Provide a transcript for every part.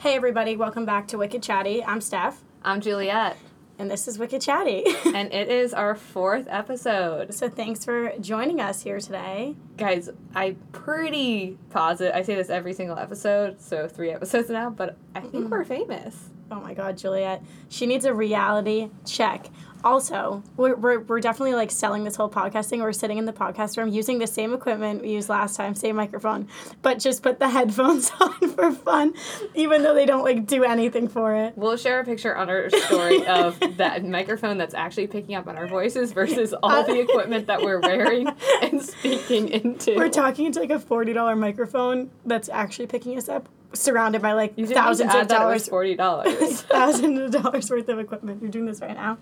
Hey everybody, welcome back to Wicked Chatty. I'm Steph. I'm Juliette. And this is Wicked Chatty. And it is our fourth episode. So thanks for joining us here today. Guys, I'm pretty positive. I say this every single episode, so 3 episodes now, but I think we're famous. Oh my God, Juliette. She needs a reality check. Also, we're definitely like selling this whole podcast thing. We're sitting in the podcast room using the same equipment we used last time, same microphone, but just put the headphones on for fun, even though they don't like do anything for it. We'll share a picture on our story of that microphone that's actually picking up on our voices versus all the equipment that we're wearing and speaking into. We're talking into like a $40 microphone that's actually picking us up, surrounded by like thousands of dollars. $40. Thousands of dollars worth of equipment. You're doing this right now.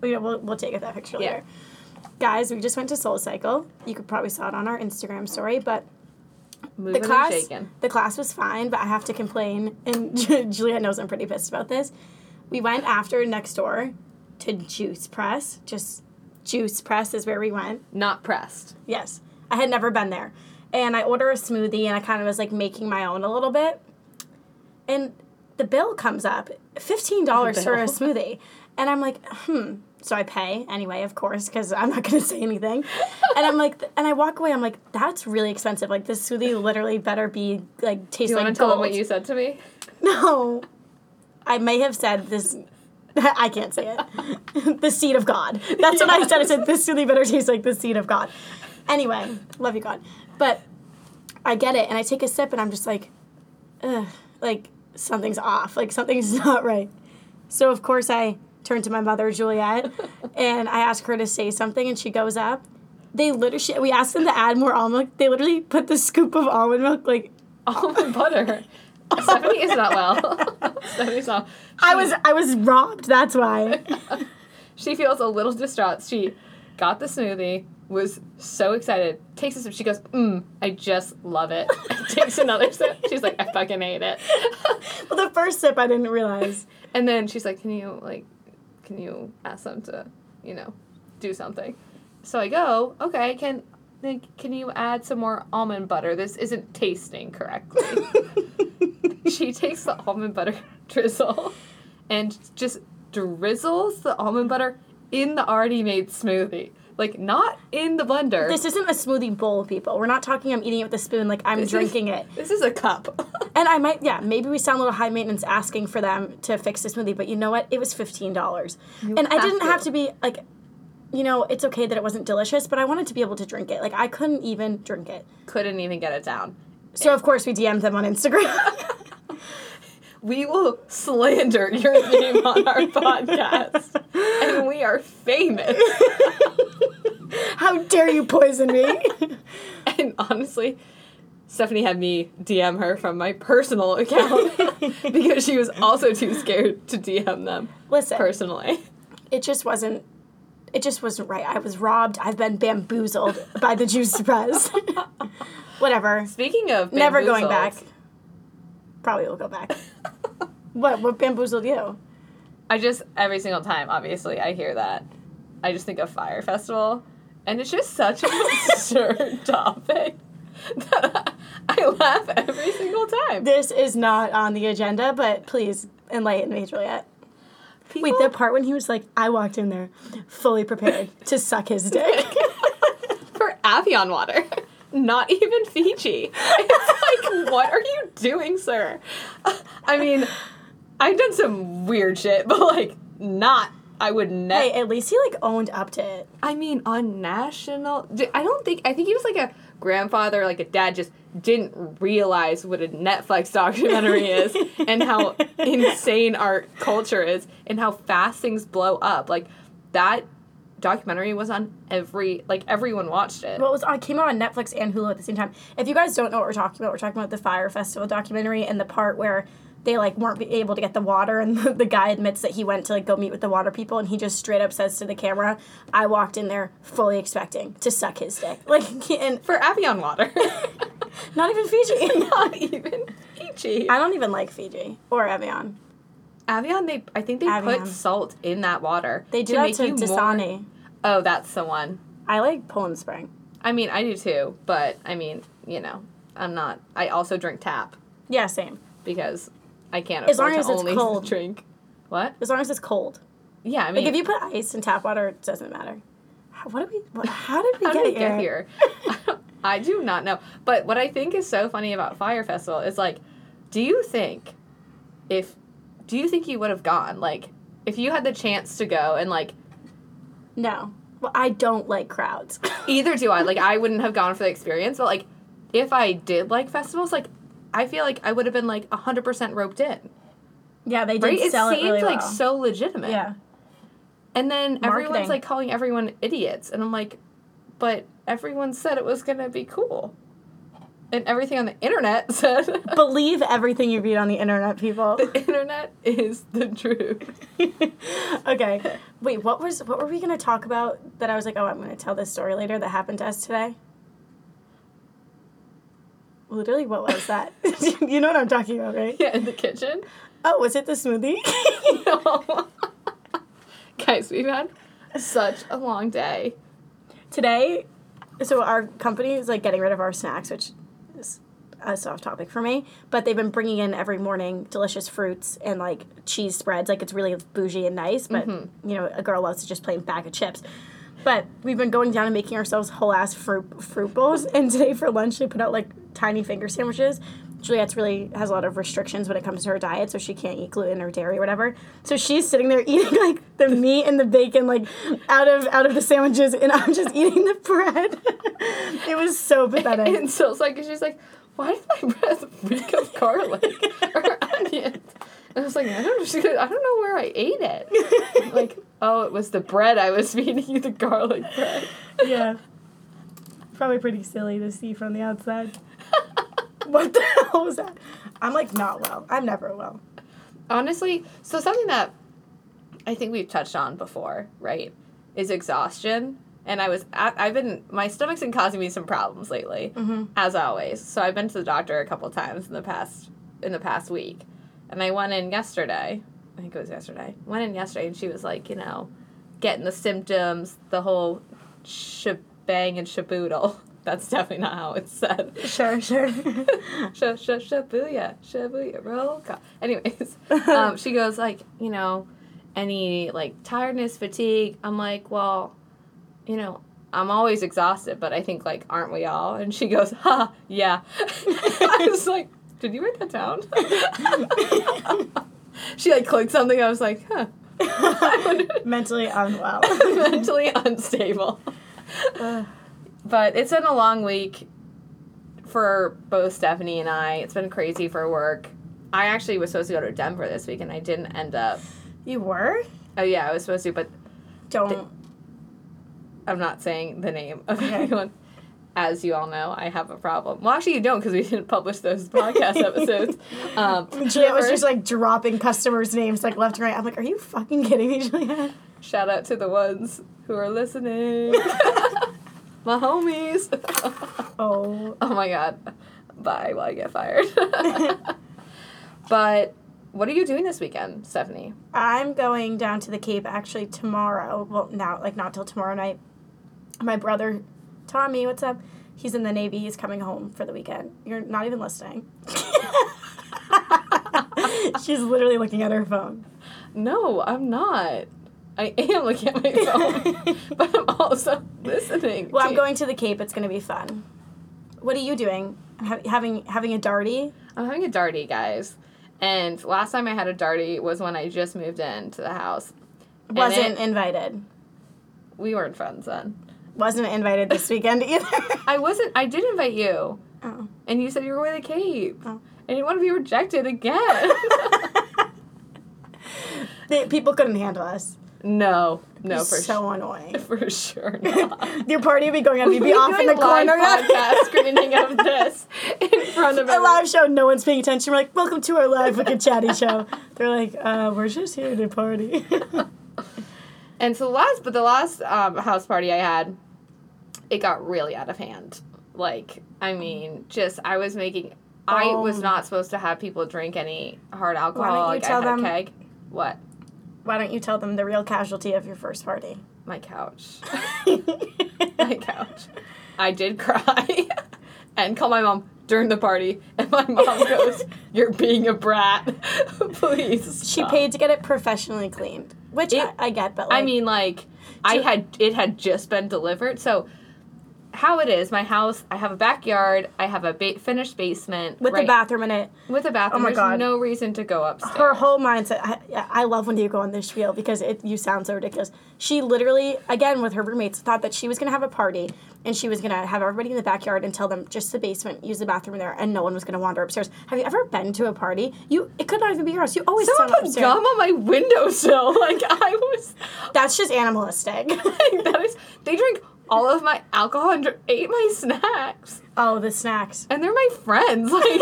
We'll take that picture later. Guys, we just went to SoulCycle. You could probably saw it on our Instagram story, but the class was fine, but I have to complain, and Juliette knows I'm pretty pissed about this. We went after next door to Juice Press. Just Juice Press is where we went. Not pressed. Yes. I had never been there. And I order a smoothie, and I kind of was, like, making my own a little bit. And the bill comes up, $15 for a smoothie. And I'm like, So I pay anyway, of course, because I'm not going to say anything. And I'm like, and I walk away. I'm like, that's really expensive. Like, this smoothie literally better be, like, taste like gold. Do you want to tell them what you said to me? No. I may have said this. I can't say it. The seed of God. That's what I said. I said, this smoothie better taste like the seed of God. Anyway, love you, God. But I get it. And I take a sip, and I'm just like, ugh. Like, something's off. Like, something's not right. So, of course, I turned to my mother, Juliette, and I asked her to say something, and she goes up. We asked them to add more almond milk. They literally put the scoop of almond milk, like... Almond butter. Stephanie is not well. Stephanie's not... I was robbed, that's why. She feels a little distraught. She got the smoothie, was so excited, takes a sip, she goes, I just love it. Takes another sip, she's like, I fucking hate it. Well, the first sip I didn't realize. And then she's like, can you ask them to, do something? So I go, okay, can you add some more almond butter? This isn't tasting correctly. She takes the almond butter drizzle and just drizzles the almond butter in the already made smoothie. Like, not in the blender. This isn't a smoothie bowl, people. We're not talking I'm eating it with a spoon. Like, I'm drinking it. This is a cup. And I might, maybe we sound a little high maintenance asking for them to fix the smoothie. But you know what? It was $15. I didn't have to be, like, it's okay that it wasn't delicious. But I wanted to be able to drink it. Like, I couldn't even drink it. Couldn't even get it down. So, of course, we DM'd them on Instagram. We will slander your name on our podcast. And we are famous. How dare you poison me? And honestly, Stephanie had me DM her from my personal account because she was also too scared to DM them. Listen. Personally. It just wasn't right. I was robbed. I've been bamboozled by the Juice Press. Whatever. Speaking of bamboozled. Never going back. Probably will go back. What bamboozled you? I just, every single time, obviously, I hear that. I just think of Fyre Festival. And it's just such an absurd topic that I laugh every single time. This is not on the agenda, but please enlighten me, Juliette. Wait, the part when he was like, I walked in there fully prepared to suck his dick. For Avion water. Not even Fiji. It's like, what are you doing, sir? I mean, I've done some weird shit, but, like, not... I would never... Hey, at least he, like, owned up to it. I mean, on national... I think he was, like, a grandfather, like, a dad just didn't realize what a Netflix documentary is and how insane our culture is and how fast things blow up. Like, that documentary was on everyone watched it. Well, it came out on Netflix and Hulu at the same time. If you guys don't know what we're talking about the Fyre Festival documentary and the part where... They, like, weren't able to get the water, and the guy admits that he went to, like, go meet with the water people, and he just straight up says to the camera, I walked in there fully expecting to suck his dick. Like, and... For Avion water. Not even Fiji. Not even Fiji. I don't even like Fiji. Or Avion. Avion, I think they put salt in that water. They do that to Dasani. More... Oh, that's the one. I like Poland Spring. I mean, I do too, but, I mean, I'm not... I also drink tap. Yeah, same. Because... I can't afford to only cold. Drink. What? As long as it's cold. Yeah, I mean... Like, if you put ice in tap water, it doesn't matter. How did we get here? I do not know. But what I think is so funny about Fyre Festival is, like, do you think you would have gone? Like, if you had the chance to go and, like... No. Well, I don't like crowds. Either do I. Like, I wouldn't have gone for the experience. But, like, if I did like festivals, like, I feel like I would have been, like, 100% roped in. Yeah, they did right? sell it really well. It seemed, like, so legitimate. Yeah. And then everyone's, like, calling everyone idiots. And I'm like, but everyone said it was going to be cool. And everything on the internet said... Believe everything you read on the internet, people. The internet is the truth. Okay. Wait, what were we going to talk about that I was like, oh, I'm going to tell this story later that happened to us today? Literally, what was that? You know what I'm talking about, right? Yeah, in the kitchen. Oh, was it the smoothie? No. Guys, we've had such a long day. Today, so our company is, like, getting rid of our snacks, which is a soft topic for me, but they've been bringing in every morning delicious fruits and, like, cheese spreads. Like, it's really bougie and nice, but, you know, a girl loves to just plain bag of chips. But we've been going down and making ourselves whole-ass fruit bowls, and today for lunch they put out, like, tiny finger sandwiches. Juliette really has a lot of restrictions when it comes to her diet, so she can't eat gluten or dairy or whatever. So she's sitting there eating, like, the meat and the bacon, like, out of the sandwiches, and I'm just eating the bread. It was so pathetic. And so it's like, she's like, why does my breath reek of garlic or onions? And I was like, I don't know where I ate it. Like, oh, it was the bread I was feeding you, the garlic bread. Yeah. Probably pretty silly to see from the outside. What the hell was that? I'm, like, not well. I'm never well. Honestly, so something that I think we've touched on before, right, is exhaustion. And my stomach's been causing me some problems lately, as always. So I've been to the doctor a couple times in the past week. And I went in yesterday. I think it was yesterday. Went in yesterday, and she was like, you know, getting the symptoms, the whole shebang and shaboodle. That's definitely not how it's said. Sure. Shibuya, roll call. Anyways, she goes, like, you know, any, like, tiredness, fatigue. I'm like, well, you know, I'm always exhausted, but I think, like, aren't we all? And she goes, ha, yeah. I was like, did you write that down? She, like, clicked something. I was like, huh. Mentally unwell. Mentally unstable. But it's been a long week for both Stephanie and I. It's been crazy for work. I actually was supposed to go to Denver this week, and I didn't end up. You were? Oh, yeah, I was supposed to, but... I'm not saying the name of anyone. As you all know, I have a problem. Well, actually, you don't, because we didn't publish those podcast episodes. Juliette was just, like, dropping customers' names, like, left and right. I'm like, are you fucking kidding me, Juliette? Shout out to the ones who are listening. My homies. Oh my God. Bye while I get fired. But what are you doing this weekend, Stephanie? I'm going down to the Cape actually tomorrow. Well, now, like, not till tomorrow night. My brother, Tommy, what's up? He's in the Navy. He's coming home for the weekend. You're not even listening. She's literally looking at her phone. No, I'm not. I am looking at my phone, but I'm also listening. Well, I'm going to the Cape. It's going to be fun. What are you doing? Having a darty? I'm having a darty, guys. And last time I had a darty was when I just moved into the house. Wasn't invited. We weren't friends then. Wasn't invited this weekend either. I wasn't. I did invite you. Oh. And you said you were going to the Cape. Oh. I didn't want to be rejected again. People couldn't handle us. No, for sure. So annoying. For sure not. Your party would be going on. We'd be off in the corner. Live podcast screening of this in front of us. A live show, no one's paying attention. We're like, welcome to our live Wicked Chatty show. They're like, we're just here to party. And so the last house party I had, it got really out of hand. Like, I mean, just, I was not supposed to have people drink any hard alcohol. Why don't you tell them? I had a keg. What? Why don't you tell them the real casualty of your first party? My couch. My couch. I did cry and call my mom during the party, and my mom goes, "You're being a brat. Please." She paid to get it professionally cleaned, which I get, but like, I mean, like, it had just been delivered, so. How it is, my house, I have a backyard, I have a finished basement. With a bathroom in it. With a bathroom. Oh my God. There's no reason to go upstairs. Her whole mindset, I love when you go on this spiel because you sound so ridiculous. She literally, again, with her roommates, thought that she was going to have a party and she was going to have everybody in the backyard and tell them just the basement, use the bathroom there, and no one was going to wander upstairs. Have you ever been to a party? It could not even be your house. You always sound upstairs. Someone put gum on my windowsill. Like, I was... That's just animalistic. Like, that is... They drink... all of my alcohol and ate my snacks. Oh, the snacks. And they're my friends. Like,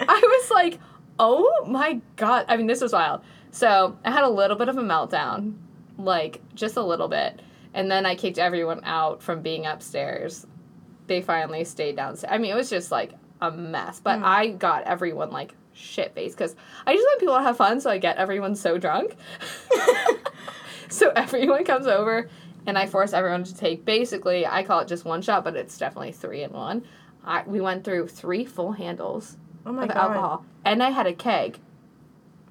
I was like, oh my God. I mean, this was wild. So I had a little bit of a meltdown, like just a little bit. And then I kicked everyone out from being upstairs. They finally stayed downstairs. I mean, it was just like a mess. But I got everyone like shit-faced because I just want people to have fun, so I get everyone so drunk. So everyone comes over. And I forced everyone to take, basically, I call it just one shot, but it's definitely 3 in 1. We went through 3 full handles of alcohol. And I had a keg.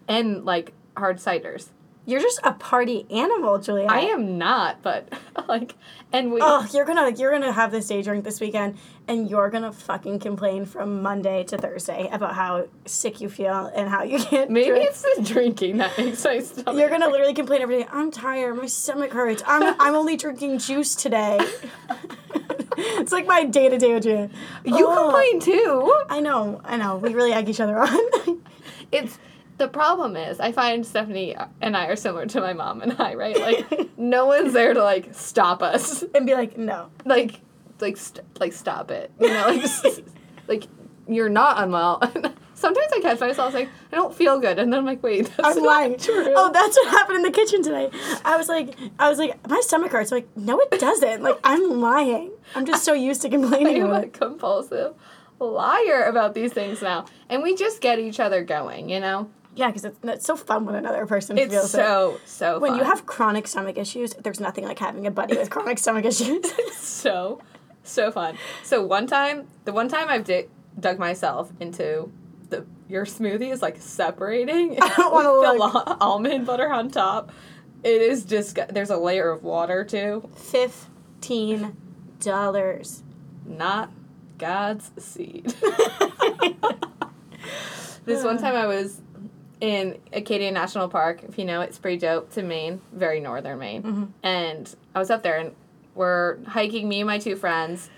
And, like, hard ciders. You're just a party animal, Juliette. I am not, but, like, and we... Oh, you're gonna have this day drink this weekend, and you're gonna fucking complain from Monday to Thursday about how sick you feel and how you can't drink. It's the drinking that makes my stomach. You're gonna literally complain every day, I'm tired, my stomach hurts, I'm only drinking juice today. It's like my day-to-day with Juliette. You complain, too. I know. We really egg each other on. The problem is, I find Stephanie and I are similar to my mom and I, right? Like, no one's there to, like, stop us. And be like, no. Like stop it. You know, like, just, like, you're not unwell. Sometimes I catch myself like, I don't feel good. And then I'm like, wait, that's not true. Oh, that's what happened in the kitchen today. I was like, my stomach hurts. I'm like, no, it doesn't. Like, I'm lying. I'm just so used to complaining about it. I'm a compulsive liar about these things now. And we just get each other going, you know? Yeah, because it's so fun when another person feels it. It's so fun. When you have chronic stomach issues, there's nothing like having a buddy with chronic stomach issues. It's so fun. So the one time I've dug myself into your smoothie is like separating. I don't want to look. The almond butter on top. It is just, there's a layer of water too. $15. Not God's seed. This one time I was in Acadia National Park. If you know, it's pretty dope to Maine, very northern Maine. Mm-hmm. And I was up there, and we're hiking, me and my 2 friends,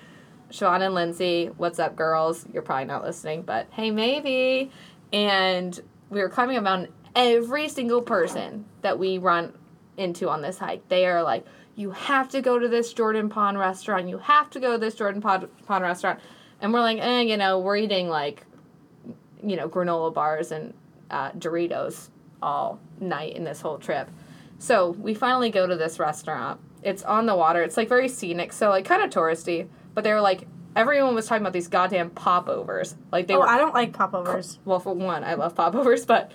Siobhan and Lindsay. What's up, girls? You're probably not listening, but hey, maybe. And we were climbing a mountain. Every single person that we run into on this hike, they are like, you have to go to this Jordan Pond restaurant. You have to go to this Jordan Pond restaurant. And we're like, you know, we're eating, like, you know, granola bars and Doritos all night in this whole trip. So we finally go to this restaurant. It's on the water. It's, like, very scenic, so, like, kind of touristy. But they were, like, everyone was talking about these goddamn popovers. Like, they were, I don't like popovers. Well, for one, I love popovers, but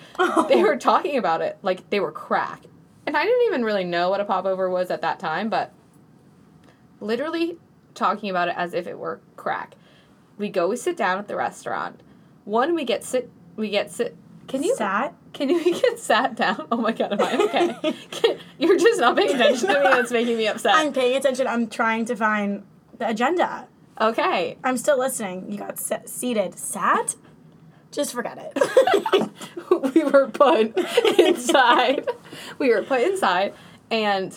they were talking about it like they were crack. And I didn't even really know what a popover was at that time, but literally talking about it as if it were crack. We sit down at the restaurant. One, we get sit. Can we get sat down? Oh my God, am I okay? You're just not paying attention to me. That's making me upset. I'm paying attention. I'm trying to find the agenda. Okay. I'm still listening. You got seated. Sat? Just forget it. We were put inside. And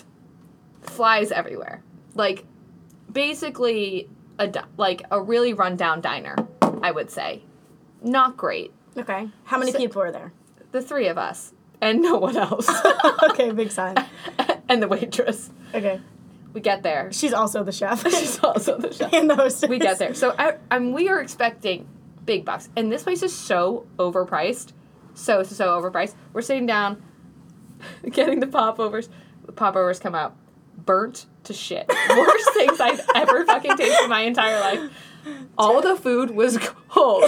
flies everywhere. Like, basically, a really run-down diner, I would say. Not great. Okay. How many people were there? The 3 of us. And no one else. Okay, big sign. And the waitress. Okay. We get there. She's also the chef. And the hostess. We get there. So we are expecting... big bucks. And this place is so overpriced. So overpriced. We're sitting down, getting the popovers. The popovers come out burnt to shit. Worst things I've ever fucking tasted in my entire life. All the food was cold.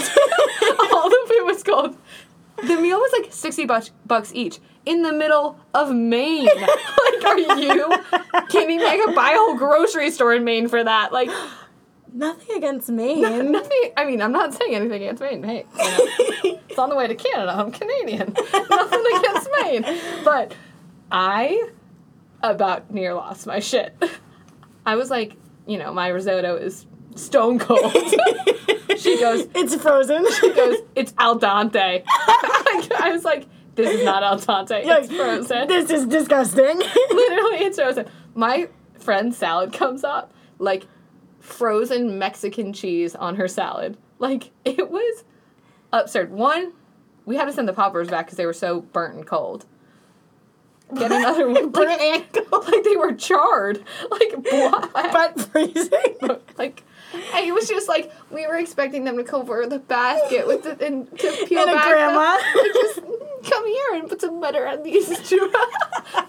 The meal was like $60 each in the middle of Maine. Like, are you kidding me? I could buy a whole grocery store in Maine for that. Like, Nothing against Maine. Nothing. I mean, I'm not saying anything against Maine. Hey, you know, it's on the way to Canada. I'm Canadian. Nothing against Maine. But I about near lost my shit. I was like, you know, my risotto is stone cold. She goes, it's frozen. She goes, it's al dente. I was like, this is not al dente. You're it's like, frozen. This is disgusting. Literally, it's frozen. My friend's salad comes up, like, frozen Mexican cheese on her salad. Like, it was absurd. One, we had to send the poppers back because they were so burnt and cold. Get another one. Burnt and cold. Like, they were charred. Like, black. But freezing. Like, and it was just like, we were expecting them to come over with a basket with the, and to peel and back. And a grandma. Like, just come here and put some butter on these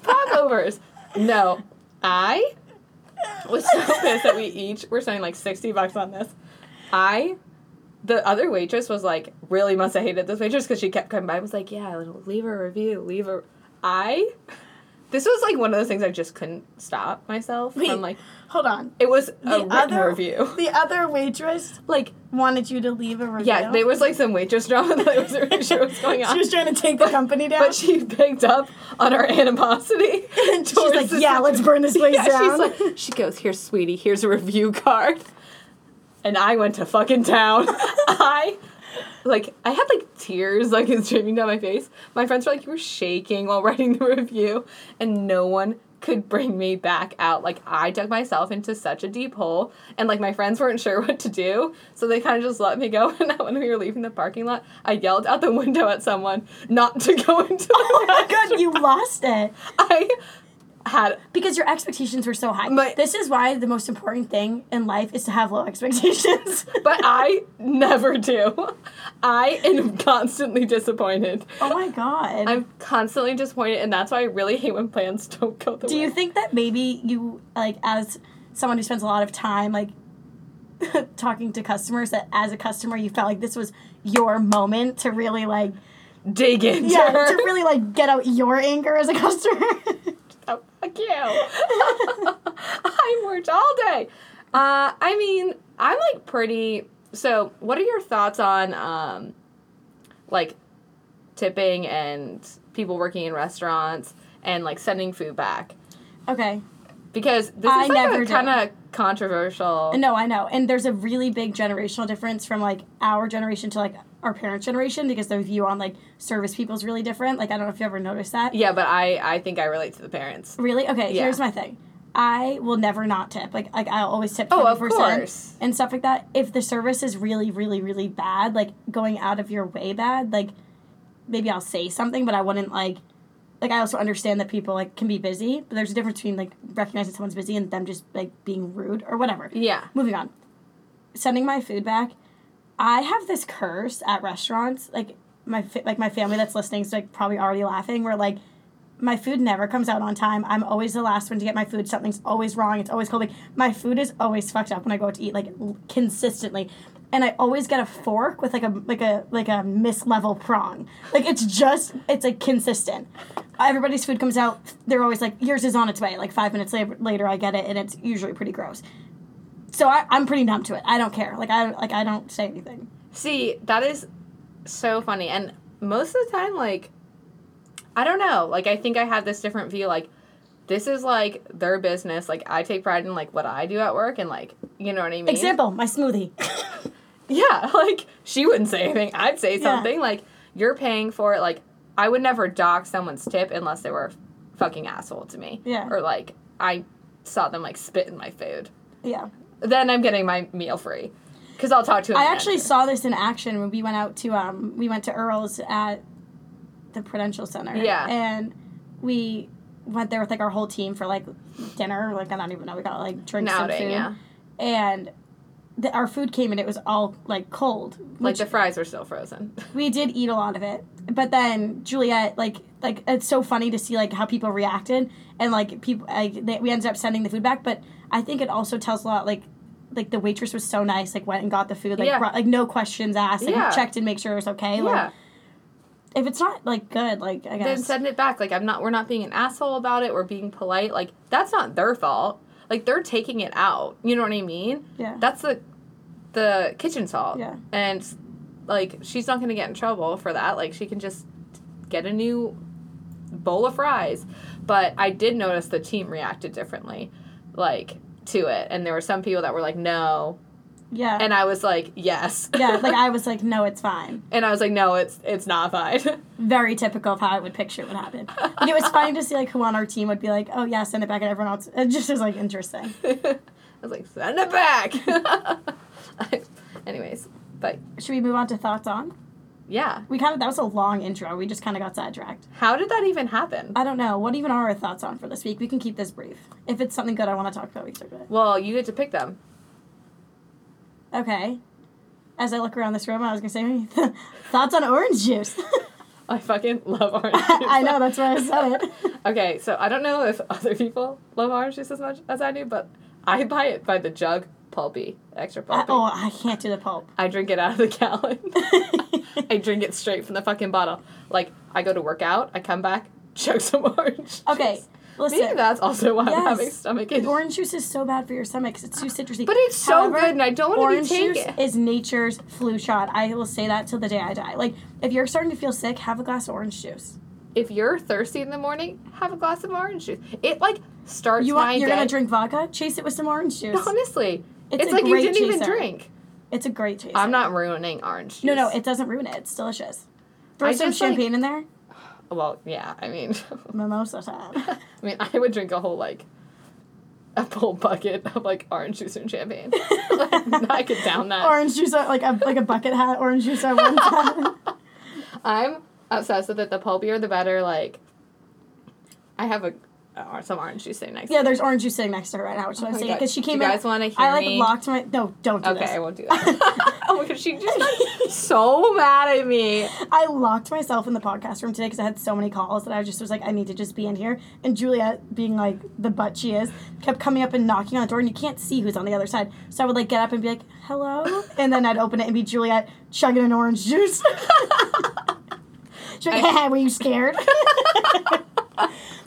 popovers. No. I was so pissed that we each were spending like $60 on this. The other waitress was like, really must have hated this waitress because she kept coming by. I was like, yeah, leave a review, this was like one of those things I just couldn't stop myself. Wait, from like, hold on. It was a written review. The other waitress like wanted you to leave a review. Yeah, there was like some waitress drama that I wasn't really sure what was going on. She was trying to take the company down. But she picked up on our animosity. And she's like, yeah, let's burn this place down. She's like, she goes, here, sweetie, here's a review card. And I went to fucking town. I had, like, tears, like, streaming down my face. My friends were, like, you were shaking while writing the review, and no one could bring me back out. Like, I dug myself into such a deep hole, and, like, my friends weren't sure what to do, so they kind of just let me go, and when we were leaving the parking lot, I yelled out the window at someone not to go into the restaurant. God, you lost it. Because your expectations were so high. This is why the most important thing in life is to have low expectations. But I never do. I am constantly disappointed. Oh my God. I'm constantly disappointed, and that's why I really hate when plans don't go the way. Do you think that maybe you, like, as someone who spends a lot of time, like, talking to customers, that as a customer you felt like this was your moment to really, like... dig into to really, like, get out your anger as a customer? Oh, fuck you. I worked all day. I mean, I'm, like, pretty... So, what are your thoughts on, like, tipping and people working in restaurants and, like, sending food back? Okay. Because this is, like, kind of controversial... No, I know. And there's a really big generational difference from, like, our generation to, like, our parents' generation, because their view on, like, service people is really different. Like, I don't know if you ever noticed that. Yeah, but I think I relate to the parents. Really? Okay, yeah. Here's my thing. I will never not tip. Like I'll always tip 20%. Oh, of course. And stuff like that. If the service is really, really, really bad, like, going out of your way bad, like, maybe I'll say something, but I wouldn't, like, I also understand that people, like, can be busy, but there's a difference between, like, recognizing someone's busy and them just, like, being rude or whatever. Yeah. Moving on. Sending my food back. I have this curse at restaurants, like, my family that's listening is, like, probably already laughing, where, like, my food never comes out on time. I'm always the last one to get my food. Something's always wrong. It's always cold. Like, my food is always fucked up when I go out to eat, like, consistently. And I always get a fork with, like a mislevel prong. Like, it's, like, consistent. Everybody's food comes out. They're always like, yours is on its way. Like, 5 minutes later, I get it, and it's usually pretty gross. So I'm pretty numb to it. I don't care. I don't say anything. See, that is so funny. And most of the time, like, I don't know. Like, I think I have this different view. Like, this is, like, their business. Like, I take pride in, like, what I do at work and, like, you know what I mean? Example, my smoothie. Yeah, like, she wouldn't say anything. I'd say something. Yeah. Like, you're paying for it. Like, I would never dock someone's tip unless they were a fucking asshole to me. Yeah. Or, like, I saw them, like, spit in my food. Yeah. Then I'm getting my meal free, because I'll talk to him. I actually saw this in action when we went out to we went to Earl's at the Prudential Center. Yeah, and we went there with, like, our whole team for, like, dinner. Like, I don't even know, we got, like, drinks and food. Yeah, and our food came and it was all, like, cold. Like, the fries were still frozen. We did eat a lot of it, but then Juliette, like it's so funny to see, like, how people reacted, and, like, people, like, we ended up sending the food back, but. I think it also tells a lot, like the waitress was so nice, like, went and got the food, like, brought, like, no questions asked, like, checked and make sure it was okay. Yeah. Like, if it's not, like, good, like, I guess. Then send it back. Like, we're not being an asshole about it. We're being polite. Like, that's not their fault. Like, they're taking it out. You know what I mean? Yeah. That's the the kitchen salt. Yeah. And, like, she's not going to get in trouble for that. Like, she can just get a new bowl of fries. But I did notice the team reacted differently, like, to it. And there were some people that were like, no. Yeah. And I was like, yes. Yeah, like, I was like, no, it's fine. And I was like, no, it's not fine. Very typical of how I would picture it would happen. But it was funny to see, like, who on our team would be like, oh, yeah, send it back, and everyone else. It just was, like, interesting. I was like, send it back. Anyways, but. Should we move on to thoughts on? Yeah. That was a long intro. We just kind of got sidetracked. How did that even happen? I don't know. What even are our thoughts on for this week? We can keep this brief. If it's something good I want to talk about, we can talk about it. Well, you get to pick them. Okay. As I look around this room, I was going to say, thoughts on orange juice. I fucking love orange juice. I know, that's why I said it. Okay, so I don't know if other people love orange juice as much as I do, but I buy it by the jug pulpy, extra pulpy. I can't do the pulp. I drink it out of the gallon. I drink it straight from the fucking bottle. Like, I go to work out, I come back, chug some orange juice. Listen, maybe that's also why I'm having stomach issues. Orange juice is so bad for your stomach because it's too citrusy. But it's so good, and I don't want to be taking it. Orange juice is nature's flu shot. I will say that till the day I die. Like, if you're starting to feel sick, have a glass of orange juice. If you're thirsty in the morning, have a glass of orange juice. It, like, starts my day. You're going to drink vodka? Chase it with some orange juice. Honestly. It's like you didn't even drink. It's a great chaser. I'm not ruining orange juice. No, it doesn't ruin it. It's delicious. Throw some champagne in there. Well, yeah, I mean... Mimosa time. I mean, I would drink a whole bucket of, like, orange juice and champagne. I could down that. Orange juice, like a bucket hat, orange juice at one time. I'm obsessed with it. The pulpier, the better. Like, I have some orange juice sitting next to her. Yeah, there's orange juice sitting next to her right now, which is what I'm saying. Because she came in... You guys want to hear me? Locked my... No, don't do this. Okay, I won't do that. Oh, my God, she just got so mad at me. I locked myself in the podcast room today because I had so many calls that I just was like, I need to just be in here. And Juliette, being, like, the butt she is, kept coming up and knocking on the door, and you can't see who's on the other side. So I would, like, get up and be like, hello? And then I'd open it and be Juliette chugging an orange juice. She's like, were you scared?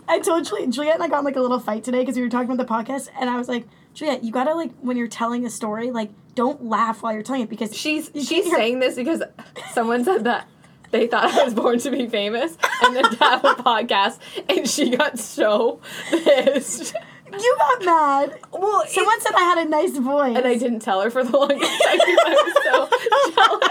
I told Juliette and I got in, like, a little fight today because we were talking about the podcast, and I was like, Juliette, you gotta, like, when you're telling a story, like, don't laugh while you're telling it because... She's saying this because someone said that they thought I was born to be famous and then to have a podcast, and she got so pissed. You got mad. Well, someone said I had a nice voice. And I didn't tell her for the longest time because I was so jealous.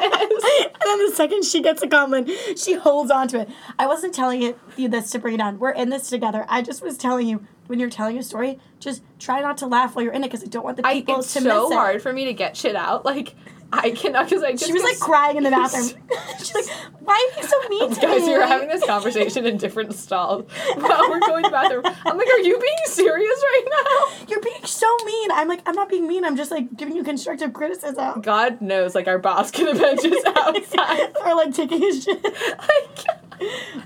And then the second she gets a comment, she holds on to it. I wasn't telling you this to bring it on. We're in this together. I just was telling you, when you're telling a story, just try not to laugh while you're in it because I don't want the people to miss it. It's so hard for me to get shit out. Like, I cannot because I just... She was, like, crying in the bathroom. She's like, why are you so mean to me? Guys, we were having this conversation in different stalls while we're going to the bathroom. I'm like, are you being serious right now? You're being so mean. I'm like, I'm not being mean. I'm just, like, giving you constructive criticism. God knows, like, our boss could have been just outside. Or, like, taking his shit.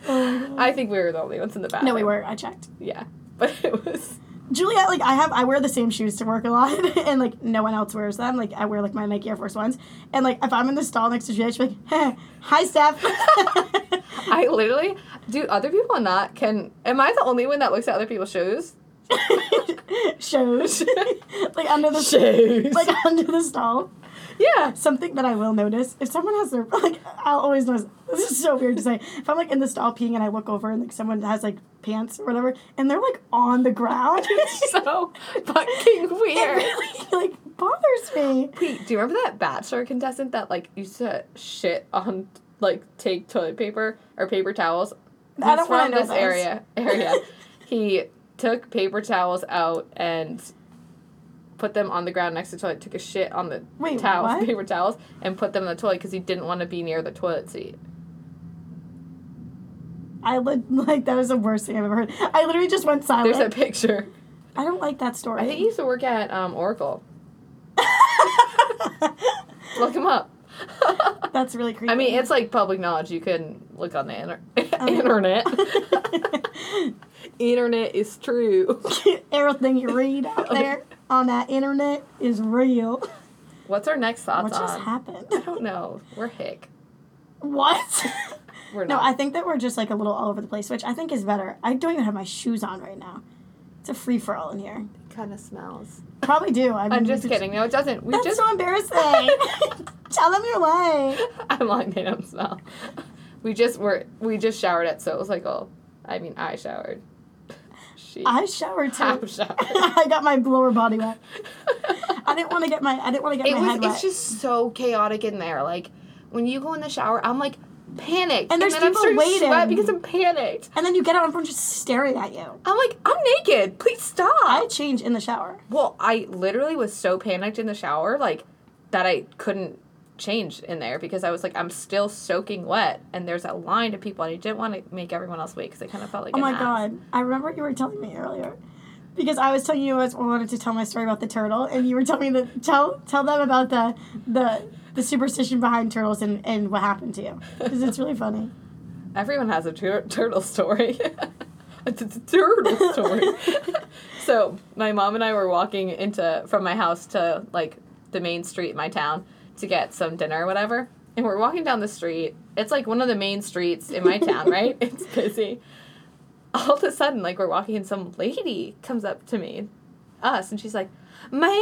I think we were the only ones in the bathroom. No, we were. I checked. Yeah. But it was... Juliette, like, I wear the same shoes to work a lot, and, like, no one else wears them. Like, I wear, like, my Nike Air Force Ones, and, like, if I'm in the stall next to Juliette, she's like, hi, Steph. I literally... Do other people not can... Am I the only one that looks at other people's shoes? Shoes. Like, under the... Shoes. Like, under the stall. Yeah. Something that I will notice, if someone has their... Like, I'll always notice... This is so weird to say. If I'm, like, in the stall peeing and I look over and, like, someone has, like, pants or whatever, and they're, like, on the ground. It's so fucking weird. It really, like, bothers me. Wait, do you remember that Bachelor contestant that, like, used to shit on, like, take toilet paper or paper towels? I don't want to know this area. He took paper towels out and... put them on the ground next to the toilet, took a shit on the paper towels, and put them in the toilet because he didn't want to be near the toilet seat. That was the worst thing I've ever heard. I literally just went silent. There's a picture. I don't like that story. I think he used to work at Oracle. Look him up. That's really creepy. I mean, it's like public knowledge. You can look on the internet. Internet is true. Everything you read out there. On that internet is real. What's our next thoughts on? What just happened? I don't know. We're hick. What? We're not. No, I think that we're just, like, a little all over the place, which I think is better. I don't even have my shoes on right now. It's a free-for-all in here. kind of smells. Probably do. I mean, I'm just kidding. No, it doesn't. That's so embarrassing. Tell them you're lying. I'm lying. They don't smell. We just showered at SoulCycle. I mean, I showered. I showered too. I got my blower body wet. I didn't want to get my head wet. It's just so chaotic in there. Like when you go in the shower, I'm like panicked. And there's people waiting because I'm panicked. And then you get out and everyone's just staring at you. I'm like, I'm naked. Please stop. I change in the shower. Well, I literally was so panicked in the shower, like that I couldn't change in there because I was like, I'm still soaking wet, and there's a line of people, and I didn't want to make everyone else wait because I kind of felt like God. I remember what you were telling me earlier because I was telling you I wanted to tell my story about the turtle, and you were telling me that tell them about the superstition behind turtles and what happened to you because it's really funny. Everyone has a turtle story. It's a turtle story. So my mom and I were walking from my house to like the main street in my town to get some dinner or whatever. And we're walking down the street. It's like one of the main streets in my town, right? It's busy. All of a sudden, like we're walking and some lady comes up to us, and she's like, ma'am.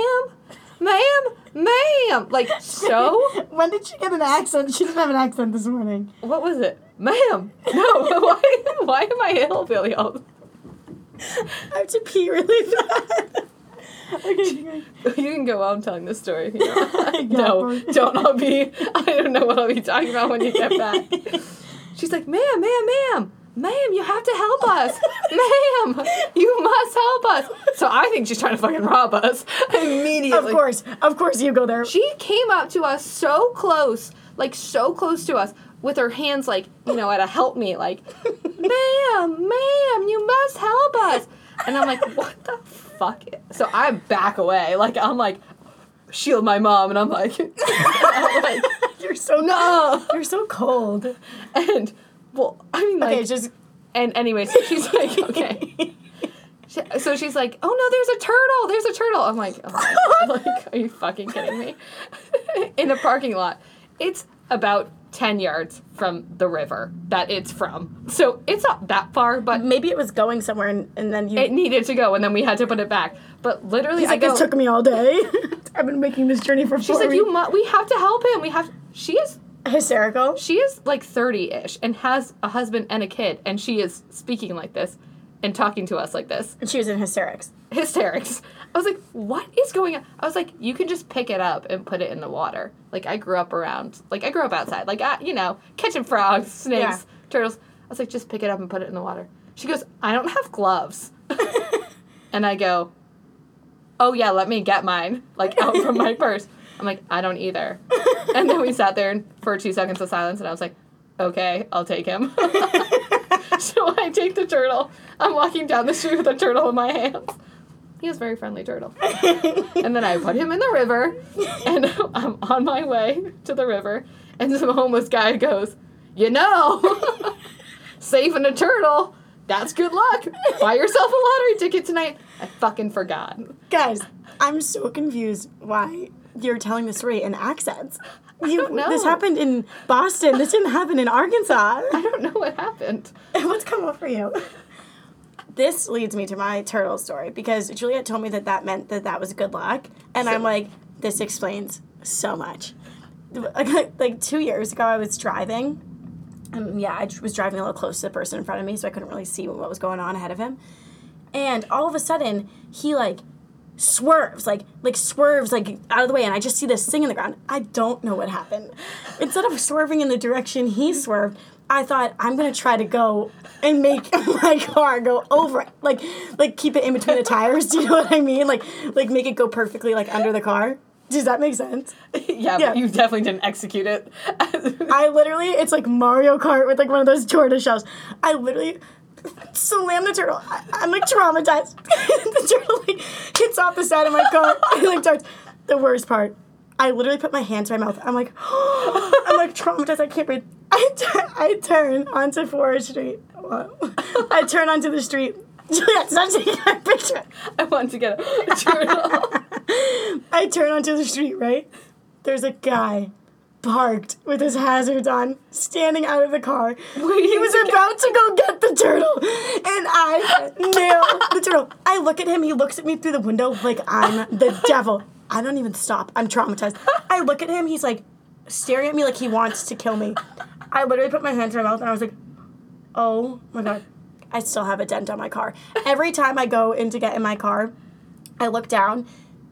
Like, so? When did she get an accent? She didn't have an accent this morning. What was it? Ma'am. No, why am I hillbilly? I have to pee really bad. Okay. You can go on telling this story if you want. I don't know what I'll be talking about when you get back. She's like, ma'am, you have to help us. Ma'am, you must help us. So I think she's trying to fucking rob us immediately. Of course you go there. She came up to us so close to us with her hands like, you know, at a help me, like, ma'am, you must help us. And I'm like, what the fuck? So I back away. Like, I'm like, shield my mom. And I'm like, you're so no. You're so cold. And, well, I mean, like. Okay, just. And anyway, so she's like, okay. So she's like, oh, no, there's a turtle. I'm like, oh, like, are you fucking kidding me? In a parking lot. It's about 10 yards from the river that it's from. So it's not that far, but... Maybe it was going somewhere and then you... It needed to go, and then we had to put it back. But literally, this took me all day. I've been making this journey for 4 weeks. She's like, we have to help him. She is... Hysterical. She is like 30-ish and has a husband and a kid, and she is speaking like this and talking to us like this. And she was in hysterics. I was like, what is going on? I was like, you can just pick it up and put it in the water. Like, I grew up outside. Like, you know, catching frogs, snakes, turtles. I was like, just pick it up and put it in the water. She goes, I don't have gloves. And I go, oh, yeah, let me get mine, like, out from my purse. I'm like, I don't either. And then we sat there for 2 seconds of silence, and I was like, okay, I'll take him. So I take the turtle. I'm walking down the street with a turtle in my hands. He was a very friendly turtle. And then I put him in the river, and I'm on my way to the river, and some homeless guy goes, you know, saving a turtle, that's good luck. Buy yourself a lottery ticket tonight. I fucking forgot. Guys, I'm so confused why you're telling this story in accents. This happened in Boston. This didn't happen in Arkansas. I don't know what happened. What's come over you? This leads me to my turtle story, because Juliette told me that meant that was good luck. And so, I'm like, this explains so much. Like 2 years ago, I was driving. I was driving a little close to the person in front of me, so I couldn't really see what was going on ahead of him. And all of a sudden, he, like, swerves, like, out of the way, and I just see this thing in the ground. I don't know what happened. Instead of swerving in the direction he swerved, I thought, I'm going to try to go and make my car go over it. Like keep it in between the tires. Do you know what I mean? Like make it go perfectly, like, under the car. Does that make sense? Yeah, but you definitely didn't execute it. I literally, it's like Mario Kart with, like, one of those tortoise shells. I literally slammed the turtle. I'm, like, traumatized. The turtle, like, hits off the side of my car. And, like, darts. The worst part, I literally put my hand to my mouth. I'm like, I'm like traumatized. I can't breathe. I turn onto Forest Street. I turn onto the street. Juliette's not taking my picture. I want to get a turtle. I turn onto the street, right? There's a guy parked with his hazards on, standing out of the car. He was about to go get the turtle, and I nail the turtle. I look at him, he looks at me through the window like I'm the devil. I don't even stop. I'm traumatized. I look at him, he's like staring at me like he wants to kill me. I literally put my hand to my mouth, and I was like, oh my God. I still have a dent on my car. Every time I go in to get in my car, I look down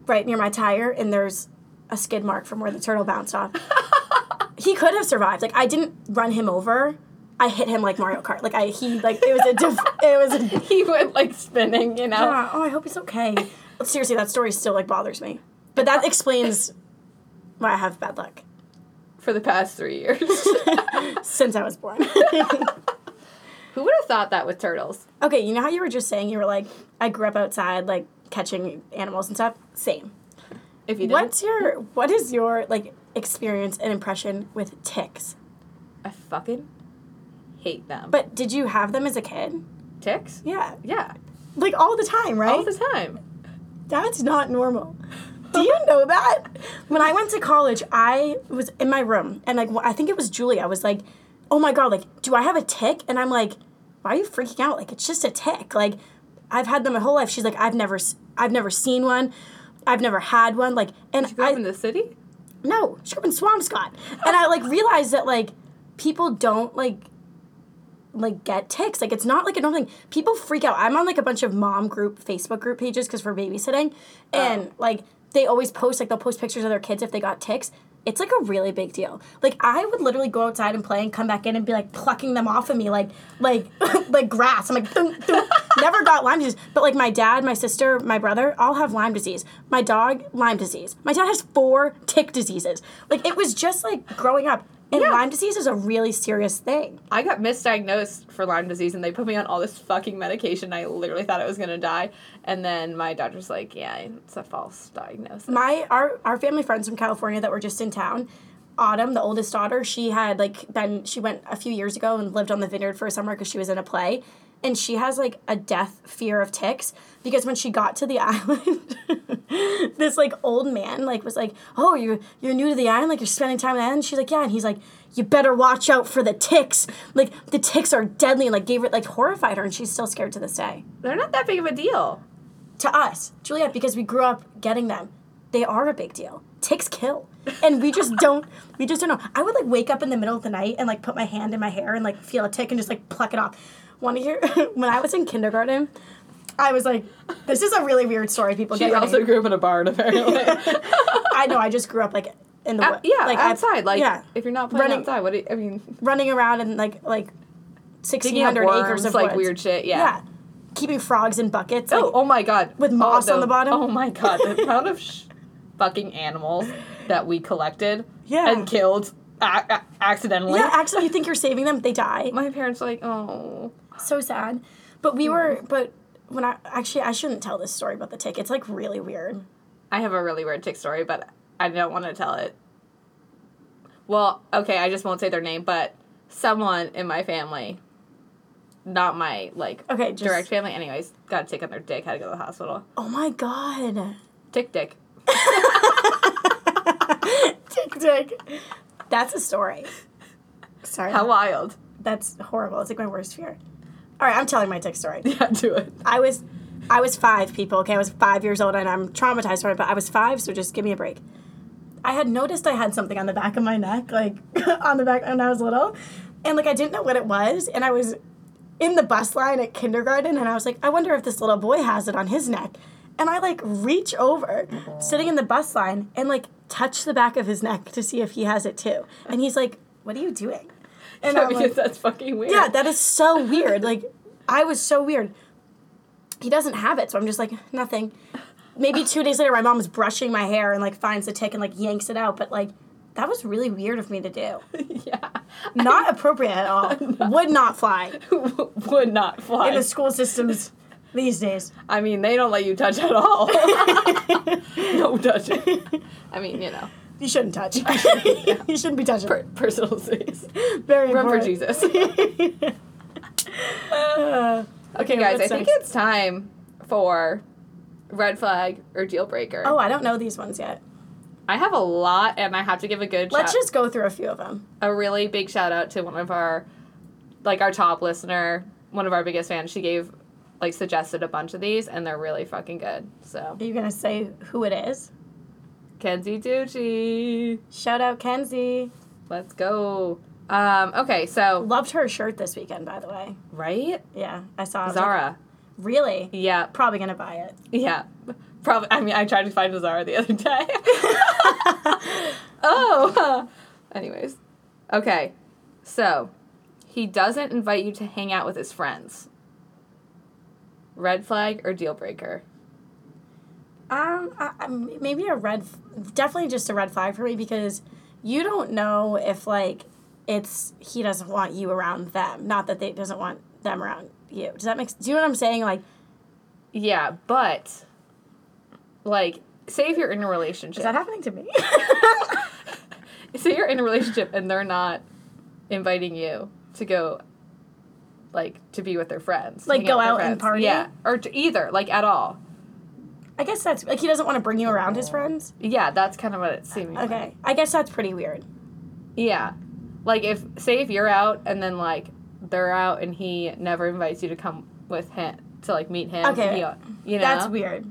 right near my tire, and there's a skid mark from where the turtle bounced off. He could have survived. Like, I didn't run him over. I hit him like Mario Kart. Like, he went, like, spinning, you know? Yeah. Oh, I hope he's okay. Seriously, that story still, like, bothers me. But that explains why I have bad luck. For the past 3 years. Since I was born. Who would have thought that with turtles? Okay, you know how you were just saying, you were like, I grew up outside, like, catching animals and stuff? Same. If you did. What is your, like, experience and impression with ticks? I fucking hate them. But did you have them as a kid? Ticks? Yeah. Yeah. Like, all the time, right? All the time. That's not normal. Do you know that? When I went to college, I was in my room, and, like, I think it was Julie. I was like, oh my God, like, do I have a tick? And I'm like, why are you freaking out? Like, it's just a tick. Like, I've had them my whole life. She's like, I've never seen one. I've never had one. Like, and she grew up in the city? No, she grew up in Swampscott. And I, like, realized that, like, people don't, like, get ticks. Like, it's not, like, a normal thing. People freak out. I'm on, like, a bunch of mom group, Facebook group pages because for babysitting. And, like, they always post, like, they'll post pictures of their kids if they got ticks. It's, like, a really big deal. Like, I would literally go outside and play and come back in and be, like, plucking them off of me, like, like grass. I'm like, thunk, thunk. Never got Lyme disease. But, like, my dad, my sister, my brother all have Lyme disease. My dog, Lyme disease. My dad has 4 tick diseases. Like, it was just, like, growing up. And Lyme disease is a really serious thing. I got misdiagnosed for Lyme disease, and they put me on all this fucking medication. I literally thought I was going to die. And then my doctor's like, yeah, it's a false diagnosis. Our family friends from California that were just in town, Autumn, the oldest daughter, she went a few years ago and lived on the vineyard for a summer because she was in a play. And she has, like, a death fear of ticks because when she got to the island, this, like, old man, like, was like, oh, you're new to the island? Like, you're spending time on the island? She's like, yeah. And he's like, you better watch out for the ticks. Like, the ticks are deadly. And, like, gave it, like, horrified her, and she's still scared to this day. They're not that big of a deal. To us, Juliette, because we grew up getting them, they are a big deal. Ticks kill. And we just don't know. I would, like, wake up in the middle of the night and, like, put my hand in my hair and, like, feel a tick and just, like, pluck it off. Want to hear? When I was in kindergarten, I was like, this is a really weird story. People get ready. She also grew up in a barn, apparently. I know. I just grew up, like, in the... outside. If you're not playing outside, what do you... I mean... Running around in, like 1,600 acres of woods. Weird shit, yeah. Keeping frogs in buckets. Like, oh my God. With moss on the bottom. Oh my God. The amount of fucking animals that we collected and killed accidentally. Yeah, actually, you think you're saving them, they die. My parents were like, oh... So sad. But I shouldn't tell this story about the tick. It's, like, really weird. I have a really weird tick story, but I don't want to tell it. Well, okay, I just won't say their name, but someone in my family, not my, like, direct family, anyways, got a tick on their dick, had to go to the hospital. Oh, my God. Tick. Tick. That's a story. Sorry. How wild. That's horrible. It's, like, my worst fear. All right, I'm telling my tick story. Yeah, do it. I was 5, people, okay? I was 5 years old, and I'm traumatized from it, but I was 5, so just give me a break. I had noticed I had something on the back of my neck, like, on the back when I was little, and, like, I didn't know what it was, and I was in the bus line at kindergarten, and I was like, I wonder if this little boy has it on his neck. And I, like, reach over, sitting in the bus line, and, like, touch the back of his neck to see if he has it, too. And he's like, what are you doing? And I'm like, that's fucking weird. Yeah, that is so weird. Like, I was so weird. He doesn't have it, so I'm just like, nothing. Maybe 2 days later, my mom was brushing my hair and, like, finds the tick and, like, yanks it out. But, like, that was really weird of me to do. Yeah. Not appropriate at all. Would not fly. Would not fly. In the school systems these days. I mean, they don't let you touch at all. No touching. I mean, you know. You shouldn't touch. Yeah. You shouldn't be touching. Personal space. Very important. Run for Jesus. Okay, guys, I think it's time for red flag or deal breaker. Oh, I don't know these ones yet. I have a lot, and I have to give a good shout. Let's just go through a few of them. A really big shout-out to one of our, like, our top listener, one of our biggest fans. She gave, like, suggested a bunch of these, and they're really fucking good, so. Are you going to say who it is? Kenzie Ducci. Shout-out, Kenzie. Let's go. Okay, so. Loved her shirt this weekend, by the way. Right? Yeah, I saw it. Zara. Really? Yeah. Probably going to buy it. Yeah. Probably. I mean, I tried to find Zara the other day. Anyways. Okay. So, he doesn't invite you to hang out with his friends. Red flag or deal breaker? Maybe definitely just a red flag for me, because you don't know if, like, it's, he doesn't want you around them. Not that he doesn't want them around you. Does that make sense? Do you know what I'm saying? Like, yeah, but, like, say if you're in a relationship. Is that happening to me? Say you're in a relationship and they're not inviting you to go, like, to be with their friends. Like, go out and party? Yeah, or to either, like, at all. I guess that's, like, he doesn't want to bring you around his friends? Yeah, that's kind of what it seems like. Okay, I guess that's pretty weird. Yeah. Like, if you're out and then, like, they're out and he never invites you to come with him, to, like, meet him. Okay. You know? That's weird.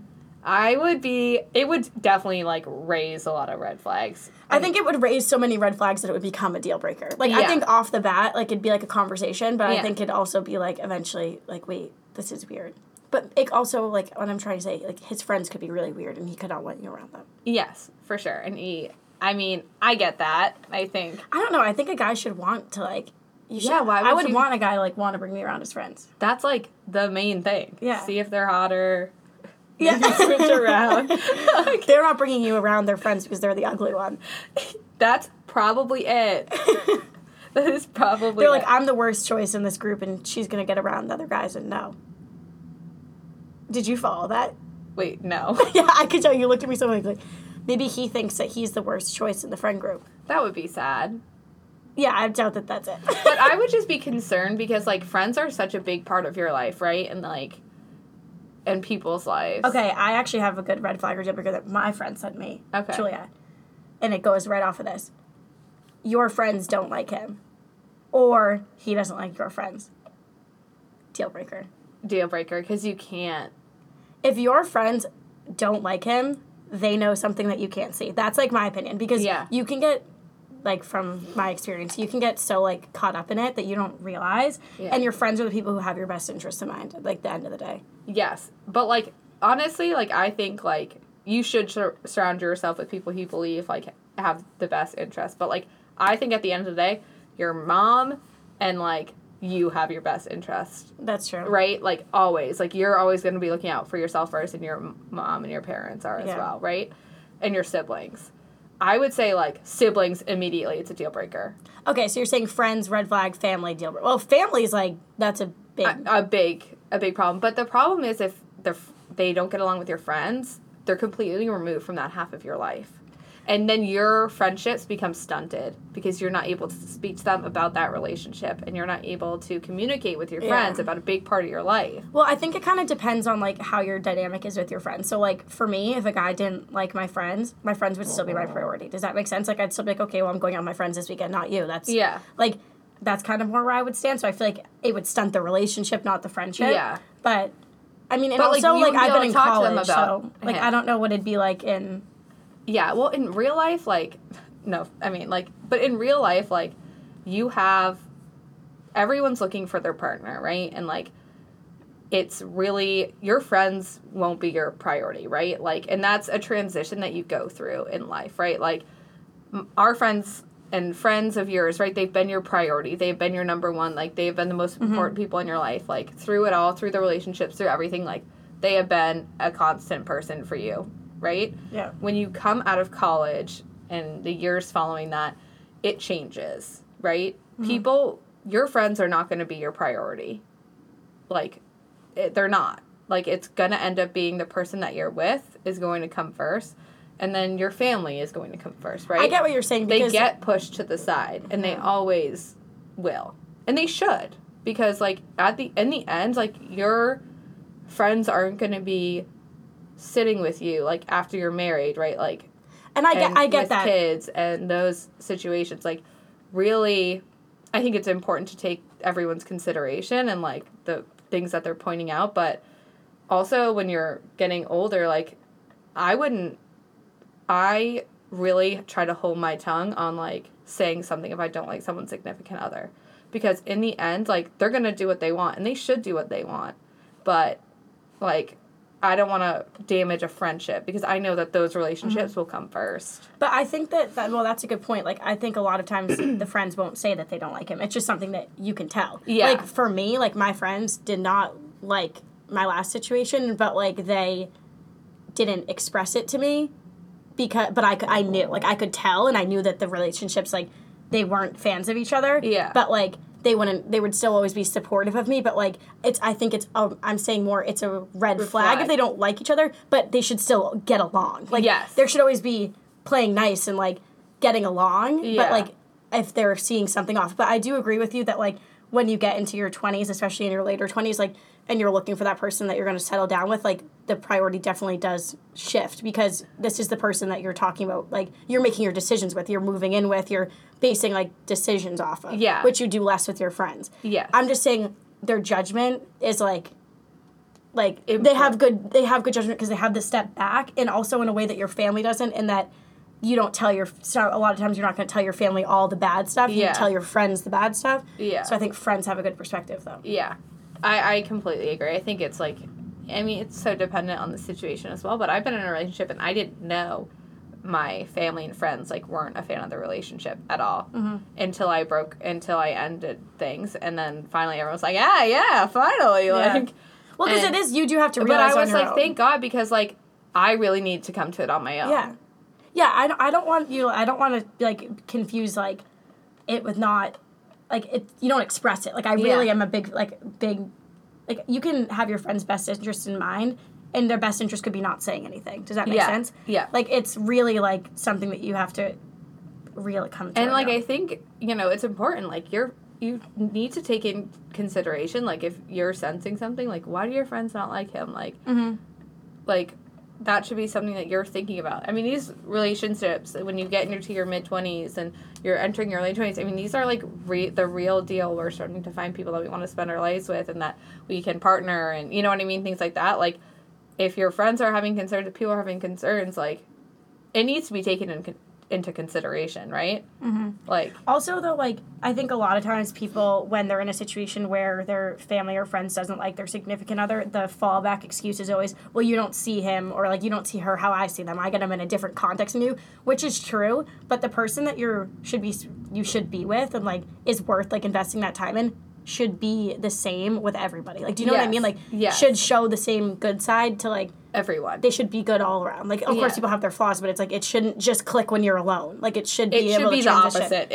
It would definitely, like, raise a lot of red flags. I think it would raise so many red flags that it would become a deal breaker. Like, yeah. I think off the bat, like, it'd be, like, a conversation, but yeah. I think it'd also be, like, eventually, like, wait, this is weird. But it also, like, what I'm trying to say, like, his friends could be really weird and he could not want you around them. Yes, for sure. And I mean, I get that, I think. I don't know. I think a guy should want to, like... Yeah, why would I would you... want a guy, like, want to bring me around his friends. That's, like, the main thing. Yeah. See if they're hotter. Yeah. Switch around. Okay. They're not bringing you around their friends because they're the ugly one. That's probably it. That is probably They're it. Like, I'm the worst choice in this group, and she's going to get around the other guys, and no. Did you follow that? Wait, no. Yeah, I could tell you looked at me so much like... Maybe he thinks that he's the worst choice in the friend group. That would be sad. Yeah, I doubt that that's it. But I would just be concerned because, like, friends are such a big part of your life, right? And, like, and people's lives. Okay, I actually have a good red flag or deal breaker that my friend sent me, okay. Juliette. And it goes right off of this. Your friends don't like him. Or he doesn't like your friends. Deal breaker. Deal breaker, because you can't. If your friends don't like him... They know something that you can't see. That's, like, my opinion. Because you can get, like, from my experience, you can get so, like, caught up in it that you don't realize. Yeah. And your friends are the people who have your best interests in mind, like, the end of the day. Yes. But, like, honestly, like, I think, like, you should surround yourself with people who believe, like, have the best interests. But, like, I think at the end of the day, your mom and, like, you have your best interest. That's true. Right? Like, always. Like, you're always going to be looking out for yourself first, and your mom and your parents are as well, right? And your siblings. I would say, like, siblings immediately, it's a deal breaker. Okay, so you're saying friends, red flag, family, deal breaker. Well, family's, like, that's a big problem. But the problem is if they don't get along with your friends, they're completely removed from that half of your life. And then your friendships become stunted because you're not able to speak to them about that relationship, and you're not able to communicate with your friends about a big part of your life. Well, I think it kind of depends on, like, how your dynamic is with your friends. So, like, for me, if a guy didn't like my friends would still be my priority. Does that make sense? Like, I'd still be like, okay, well, I'm going out with my friends this weekend, not you. That's like, that's kind of more where I would stand. So I feel like it would stunt the relationship, not the friendship. Yeah. But, I mean, and also, like, I've been in college, so, like, I don't know what it'd be like in... Yeah, well, in real life, like, no, I mean, like, but in real life, like, you have, everyone's looking for their partner, right? And, like, it's really, your friends won't be your priority, right? Like, and that's a transition that you go through in life, right? Like, our friends and friends of yours, right, they've been your priority. They've been your number one. Like, they've been the most important people in your life. Like, through it all, through the relationships, through everything, like, they have been a constant person for you. Right? Yeah. When you come out of college and the years following that, it changes, right? Mm-hmm. Your friends are not going to be your priority. Like, they're not. Like, it's going to end up being the person that you're with is going to come first, and then your family is going to come first, right? I get what you're saying. They get pushed to the side, and they always will. And they should, because, like, in the end, like, your friends aren't going to be... sitting with you, like, after you're married, right? Like, And I get that. Kids and those situations, like, really, I think it's important to take everyone's consideration and, like, the things that they're pointing out. But also when you're getting older, like, I really try to hold my tongue on, like, saying something if I don't like someone's significant other. Because in the end, like, they're going to do what they want, and they should do what they want. But, like, I don't want to damage a friendship because I know that those relationships will come first. But I think that that's a good point. Like, I think a lot of times the friends won't say that they don't like him. It's just something that you can tell. Yeah. Like, for me, like, my friends did not like my last situation, but, like, they didn't express it to me because, but I knew. Like, I could tell, and I knew that the relationships, like, they weren't fans of each other. Yeah. But, like, they would still always be supportive of me, but, like, it's a red flag if they don't like each other, but they should still get along. Like, yes. There should always be playing nice and, like, getting along, but, like, if they're seeing something off. But I do agree with you that, like, when you get into your 20s, especially in your later 20s, like, and you're looking for that person that you're going to settle down with, like, the priority definitely does shift because this is the person that you're talking about. Like, you're making your decisions with, you're moving in with, you're basing, like, decisions off of. Yeah. Which you do less with your friends. Yeah. I'm just saying their judgment is, like they have good judgment because they have the step back, and also in a way that your family doesn't, and that you don't tell a lot of times you're not going to tell your family all the bad stuff. Yeah. You tell your friends the bad stuff. Yeah. So I think friends have a good perspective, though. Yeah. I completely agree. I think it's, like, I mean, it's so dependent on the situation as well, but I've been in a relationship and I didn't know my family and friends, like, weren't a fan of the relationship at all until I ended things. And then finally everyone was like, yeah, finally. Yeah. Like, well, because it is, you do have to realize. But I was like, thank God, because, like, I really need to come to it on my own. Yeah. Yeah, I don't want to, like, confuse, like, it with not, like, it, you don't express it. Like, I really am a big, like, you can have your friend's best interest in mind, and their best interest could be not saying anything. Does that make sense? Yeah. Like, it's really, like, something that you have to really come to. And, like, I think, you know, it's important. Like, you need to take in consideration, like, if you're sensing something, like, why do your friends not like him? Like, like, that should be something that you're thinking about. I mean, these relationships, when you get into your mid-20s and you're entering your late 20s, I mean, these are, like, the real deal. We're starting to find people that we want to spend our lives with and that we can partner and, you know what I mean, things like that. Like, if your friends are having concerns, if people are having concerns, like, it needs to be taken into consideration, right? Mm-hmm. Like, also, though, like, I think a lot of times people, when they're in a situation where their family or friends doesn't like their significant other, the fallback excuse is always, well, you don't see him, or, like, you don't see her how I see them. I get them in a different context than you, which is true, but the person that you should be with and, like, is worth, like, investing that time in should be the same with everybody. Like, do you know what I mean? Like, should show the same good side to, like, everyone. They should be good all around. Like, of course, people have their flaws, but it's, like, it shouldn't just click when you're alone. Like, it should be the opposite,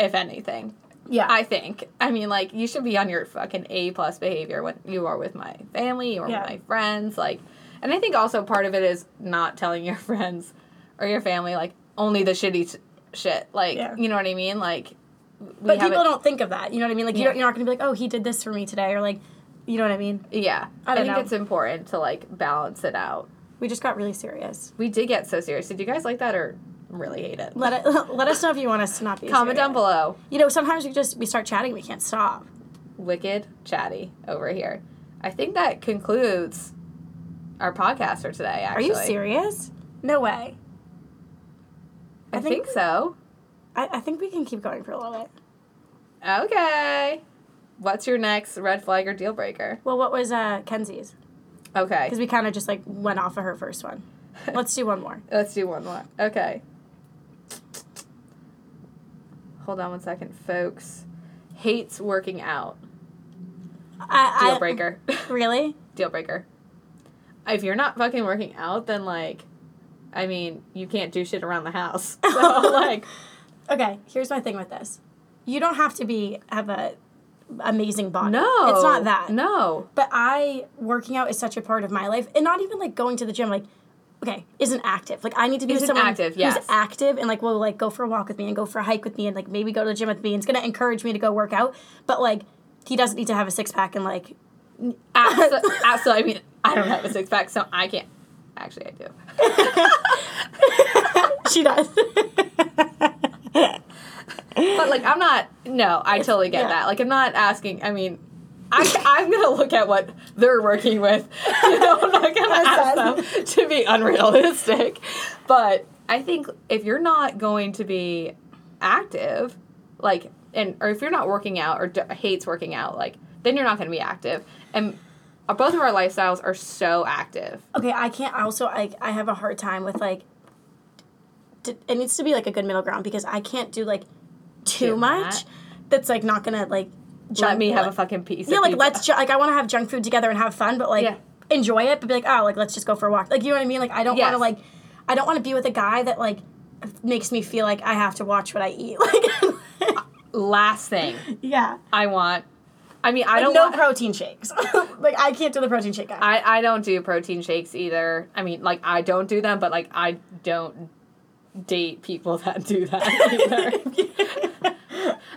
if anything. Yeah. I think. I mean, like, you should be on your fucking A+ behavior when you are with my family, you are with my friends. Like, and I think also part of it is not telling your friends or your family, like, only the shitty shit. Like, you know what I mean? Like, but people don't think of that. You know what I mean? Like, you're not going to be like, oh, he did this for me today, or, like, you know what I mean? Yeah. I think it's important to, like, balance it out. We just got really serious. We did get so serious. Did you guys like that or really hate it? Let us know if you want us to not be serious. Comment down below. You know, sometimes we start chatting, we can't stop. Wicked Chatty over here. I think that concludes our podcast for today, actually. Are you serious? No way. I think so. I think we can keep going for a little bit. Okay. What's your next red flag or deal breaker? Well, what was Kenzie's? Okay. Because we kind of just, like, went off of her first one. Let's do one more. Okay. Hold on one second, folks. Hates working out. Deal breaker. Really? Deal breaker. If you're not fucking working out, then, like, I mean, you can't do shit around the house. So, like... Okay, here's my thing with this. You don't have to have a... amazing body. No. It's not that. No. But working out is such a part of my life. And not even, like, going to the gym, like, okay, isn't active. Like, I need to be with someone who's active and, like, will, like, go for a walk with me and go for a hike with me and, like, maybe go to the gym with me. And it's going to encourage me to go work out. But, like, he doesn't need to have a six-pack and, like... Absolutely. I mean, I don't have a six-pack, so I can't. Actually, I do. She does. But, like, I'm not... No, I totally get that. Like, I'm not asking... I mean... I'm going to look at what they're working with. You know, I'm not going to ask them to be unrealistic. But I think if you're not going to be active, like, and or if you're not working out or hates working out, like, then you're not going to be active. And both of our lifestyles are so active. Okay, I can't also, I have a hard time with, like, it needs to be, like, a good middle ground because I can't do, like, too much that's, like, not going to, like, let me have a fucking piece. Yeah, like, pizza. I want to have junk food together and have fun, but, like, enjoy it, but be like, oh, like, let's just go for a walk. Like, you know what I mean? Like, I don't want to, like, I don't want to be with a guy that, like, makes me feel like I have to watch what I eat. Like, last thing. Yeah. I don't want protein shakes. Like, I can't do the protein shake guy. I don't do protein shakes either. I mean, like, I don't do them, but, like, I don't date people that do that either.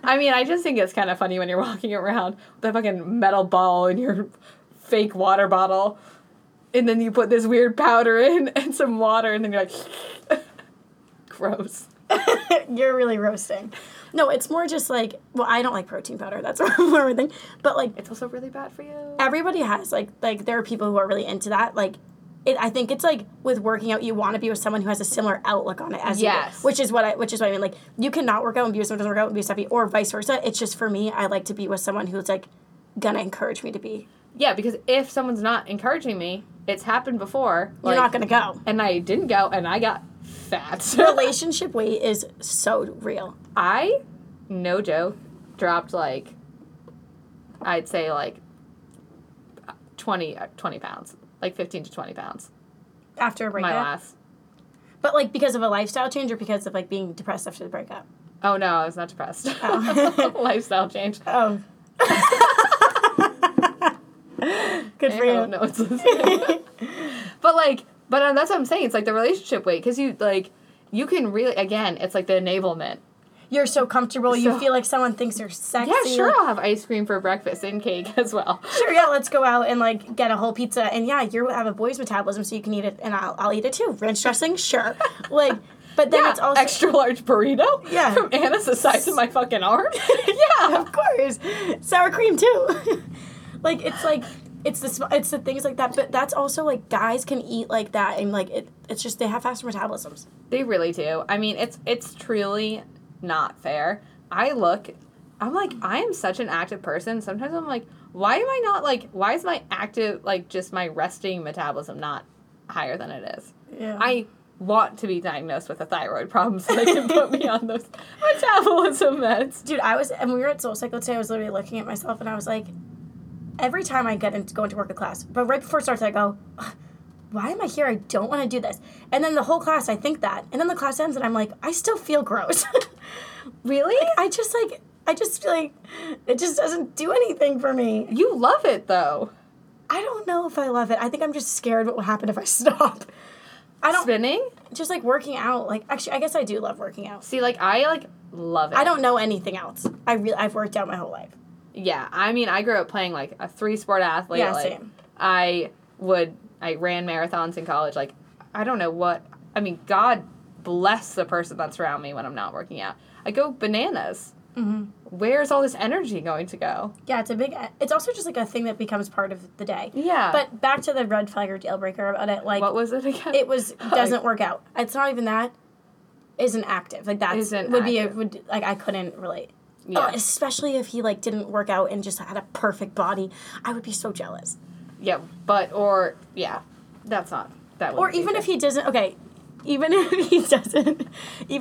I mean, I just think it's kind of funny when you're walking around with a fucking metal ball in your fake water bottle, and then you put this weird powder in and some water, and then you're like, gross. You're really roasting. No, it's more just like, well, I don't like protein powder. That's more of a thing. But, like... It's also really bad for you. Everybody has, like there are people who are really into that, like... I think it's, like, with working out, you want to be with someone who has a similar outlook on it as you do, which is what I mean. Like, you cannot work out and be with someone who doesn't work out and be stuffy, or vice versa. It's just, for me, I like to be with someone who's, like, going to encourage me to be. Yeah, because if someone's not encouraging me, it's happened before. You're not going to go. And I didn't go, and I got fat. Relationship weight is so real. I, no joke, dropped, like, I'd say, like, 20 pounds. Like, 15 to 20 pounds. After a breakup? My last. But, like, because of a lifestyle change or because of, like, being depressed after the breakup? Oh, no, I was not depressed. Oh. Lifestyle change. Oh. Good for you. I don't know what's listening. But, like, that's what I'm saying. It's, like, the relationship weight. Because you, like, you can really, again, it's, like, the enablement. You're so comfortable. You feel like someone thinks you're sexy. Yeah, sure. I'll have ice cream for breakfast and cake as well. Sure, yeah. Let's go out and, like, get a whole pizza. And, yeah, you have a boy's metabolism, so you can eat it, and I'll eat it, too. Ranch dressing? Sure. Like, but then it's also... extra-large burrito? Yeah. From Anna's, the size of my fucking arm? Yeah. Of course. Sour cream, too. Like, it's, like... It's the things like that, but that's also, like, guys can eat like that, and, like, it's just they have faster metabolisms. They really do. I mean, it's truly... not fair. I'm like, I am such an active person. Sometimes I'm like, why is my active, like, just my resting metabolism not higher than it is? Yeah. I want to be diagnosed with a thyroid problem so they can put me on those metabolism meds. Dude, and we were at SoulCycle today, I was literally looking at myself and I was like, every time I go into work a class, but right before it starts, I go, why am I here? I don't want to do this. And then the whole class, I think that. And then the class ends, and I'm like, I still feel gross. Really? Like, I just feel like it just doesn't do anything for me. You love it, though. I don't know if I love it. I think I'm just scared what will happen if I stop. Spinning? Just, like, working out. Like, actually, I guess I do love working out. See, like, I, like, love it. I don't know anything else. I've worked out my whole life. Yeah. I mean, I grew up playing, like, a three-sport athlete. Yeah, like, same. I ran marathons in college. Like, I don't know what... I mean, God bless the person that's around me when I'm not working out. I go bananas. Mm-hmm. Where's all this energy going to go? Yeah, it's a big... It's also just, like, a thing that becomes part of the day. Yeah. But back to the red flag or deal breaker about it, like... What was it again? It was... Doesn't work out. It's not even that. Isn't active. Like, that would be... I couldn't relate. Yeah. Oh, especially if he, like, didn't work out and just had a perfect body. I would be so jealous. Yeah, that's not, that would be good. Or even if he doesn't, even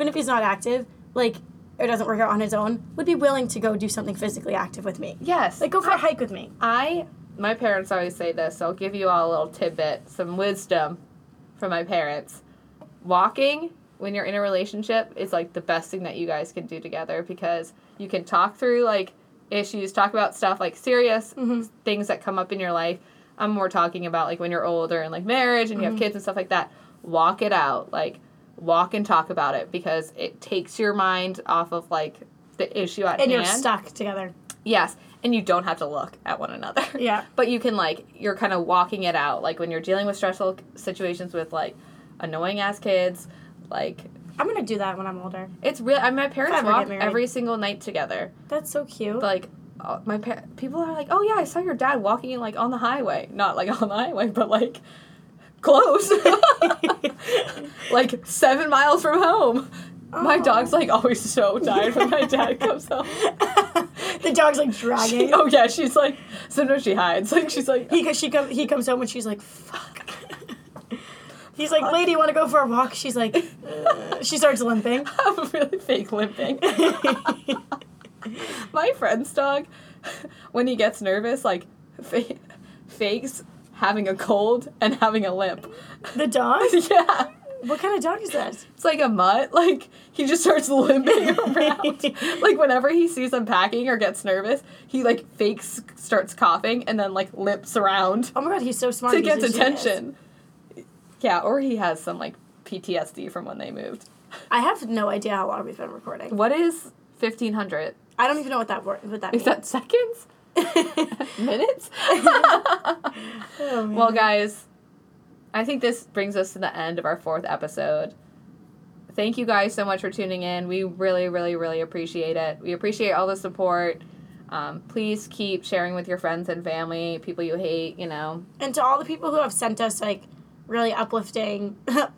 if he's not active, like, or doesn't work out on his own, would be willing to go do something physically active with me. Yes. Like, go for a hike with me. My parents always say this, so I'll give you all a little tidbit, some wisdom from my parents. Walking, when you're in a relationship, is, like, the best thing that you guys can do together, because you can talk through, like, issues, talk about stuff, like, serious things that come up in your life. I'm more talking about, like, when you're older and, like, marriage and you have kids and stuff like that. Walk it out. Like, walk and talk about it, because it takes your mind off of, like, the issue at hand. And you're stuck together. Yes. And you don't have to look at one another. Yeah. But you can, like, you're kind of walking it out. Like, when you're dealing with stressful situations with, like, annoying-ass kids, like, I'm going to do that when I'm older. It's real. My parents walk every single night together. That's so cute. Like, my people are like, oh, yeah, I saw your dad walking, like, on the highway. Not, like, on the highway, but, like, close. Like, 7 miles from home. Oh. My dog's, like, always so tired when my dad comes home. The dog's, like, dragging. Oh, yeah, she's, like, sometimes she hides. Like, she's, like... He comes home and she's, like, fuck. He's, like, lady, you want to go for a walk? She's, like... She starts limping. I'm really fake limping. My friend's dog, when he gets nervous, like, fakes having a cold and having a limp. The dog? Yeah. What kind of dog is that? It's like a mutt. Like, he just starts limping around. Like, whenever he sees them packing or gets nervous, he, like, fakes, starts coughing, and then, like, limps around. Oh, my God, he's so smart. To get attention. Yeah, or he has some, like, PTSD from when they moved. I have no idea how long we've been recording. What is 1,500? I don't even know what that means. Is that seconds? Minutes? Oh, well, guys... I think this brings us to the end of our fourth episode. Thank you guys so much for tuning in. We really, really, really appreciate it. We appreciate all the support. Please keep sharing with your friends and family, people you hate, you know. And to all the people who have sent us, like, really uplifting,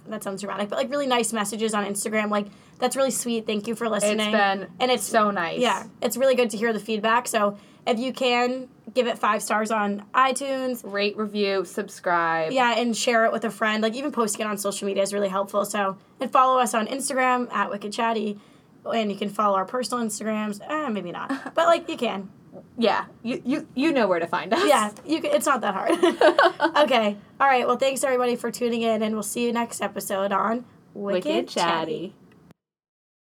that sounds dramatic, but, like, really nice messages on Instagram. Like, that's really sweet. Thank you for listening. It's so nice. Yeah. It's really good to hear the feedback. So if you can... give it 5 stars on iTunes. Rate, review, subscribe. Yeah, and share it with a friend. Like, even posting it on social media is really helpful. So, and follow us on Instagram, at Wicked Chatty. And you can follow our personal Instagrams. Maybe not. But, like, you can. Yeah. You know where to find us. Yeah. It's not that hard. Okay. All right. Well, thanks, everybody, for tuning in. And we'll see you next episode on Wicked Chatty.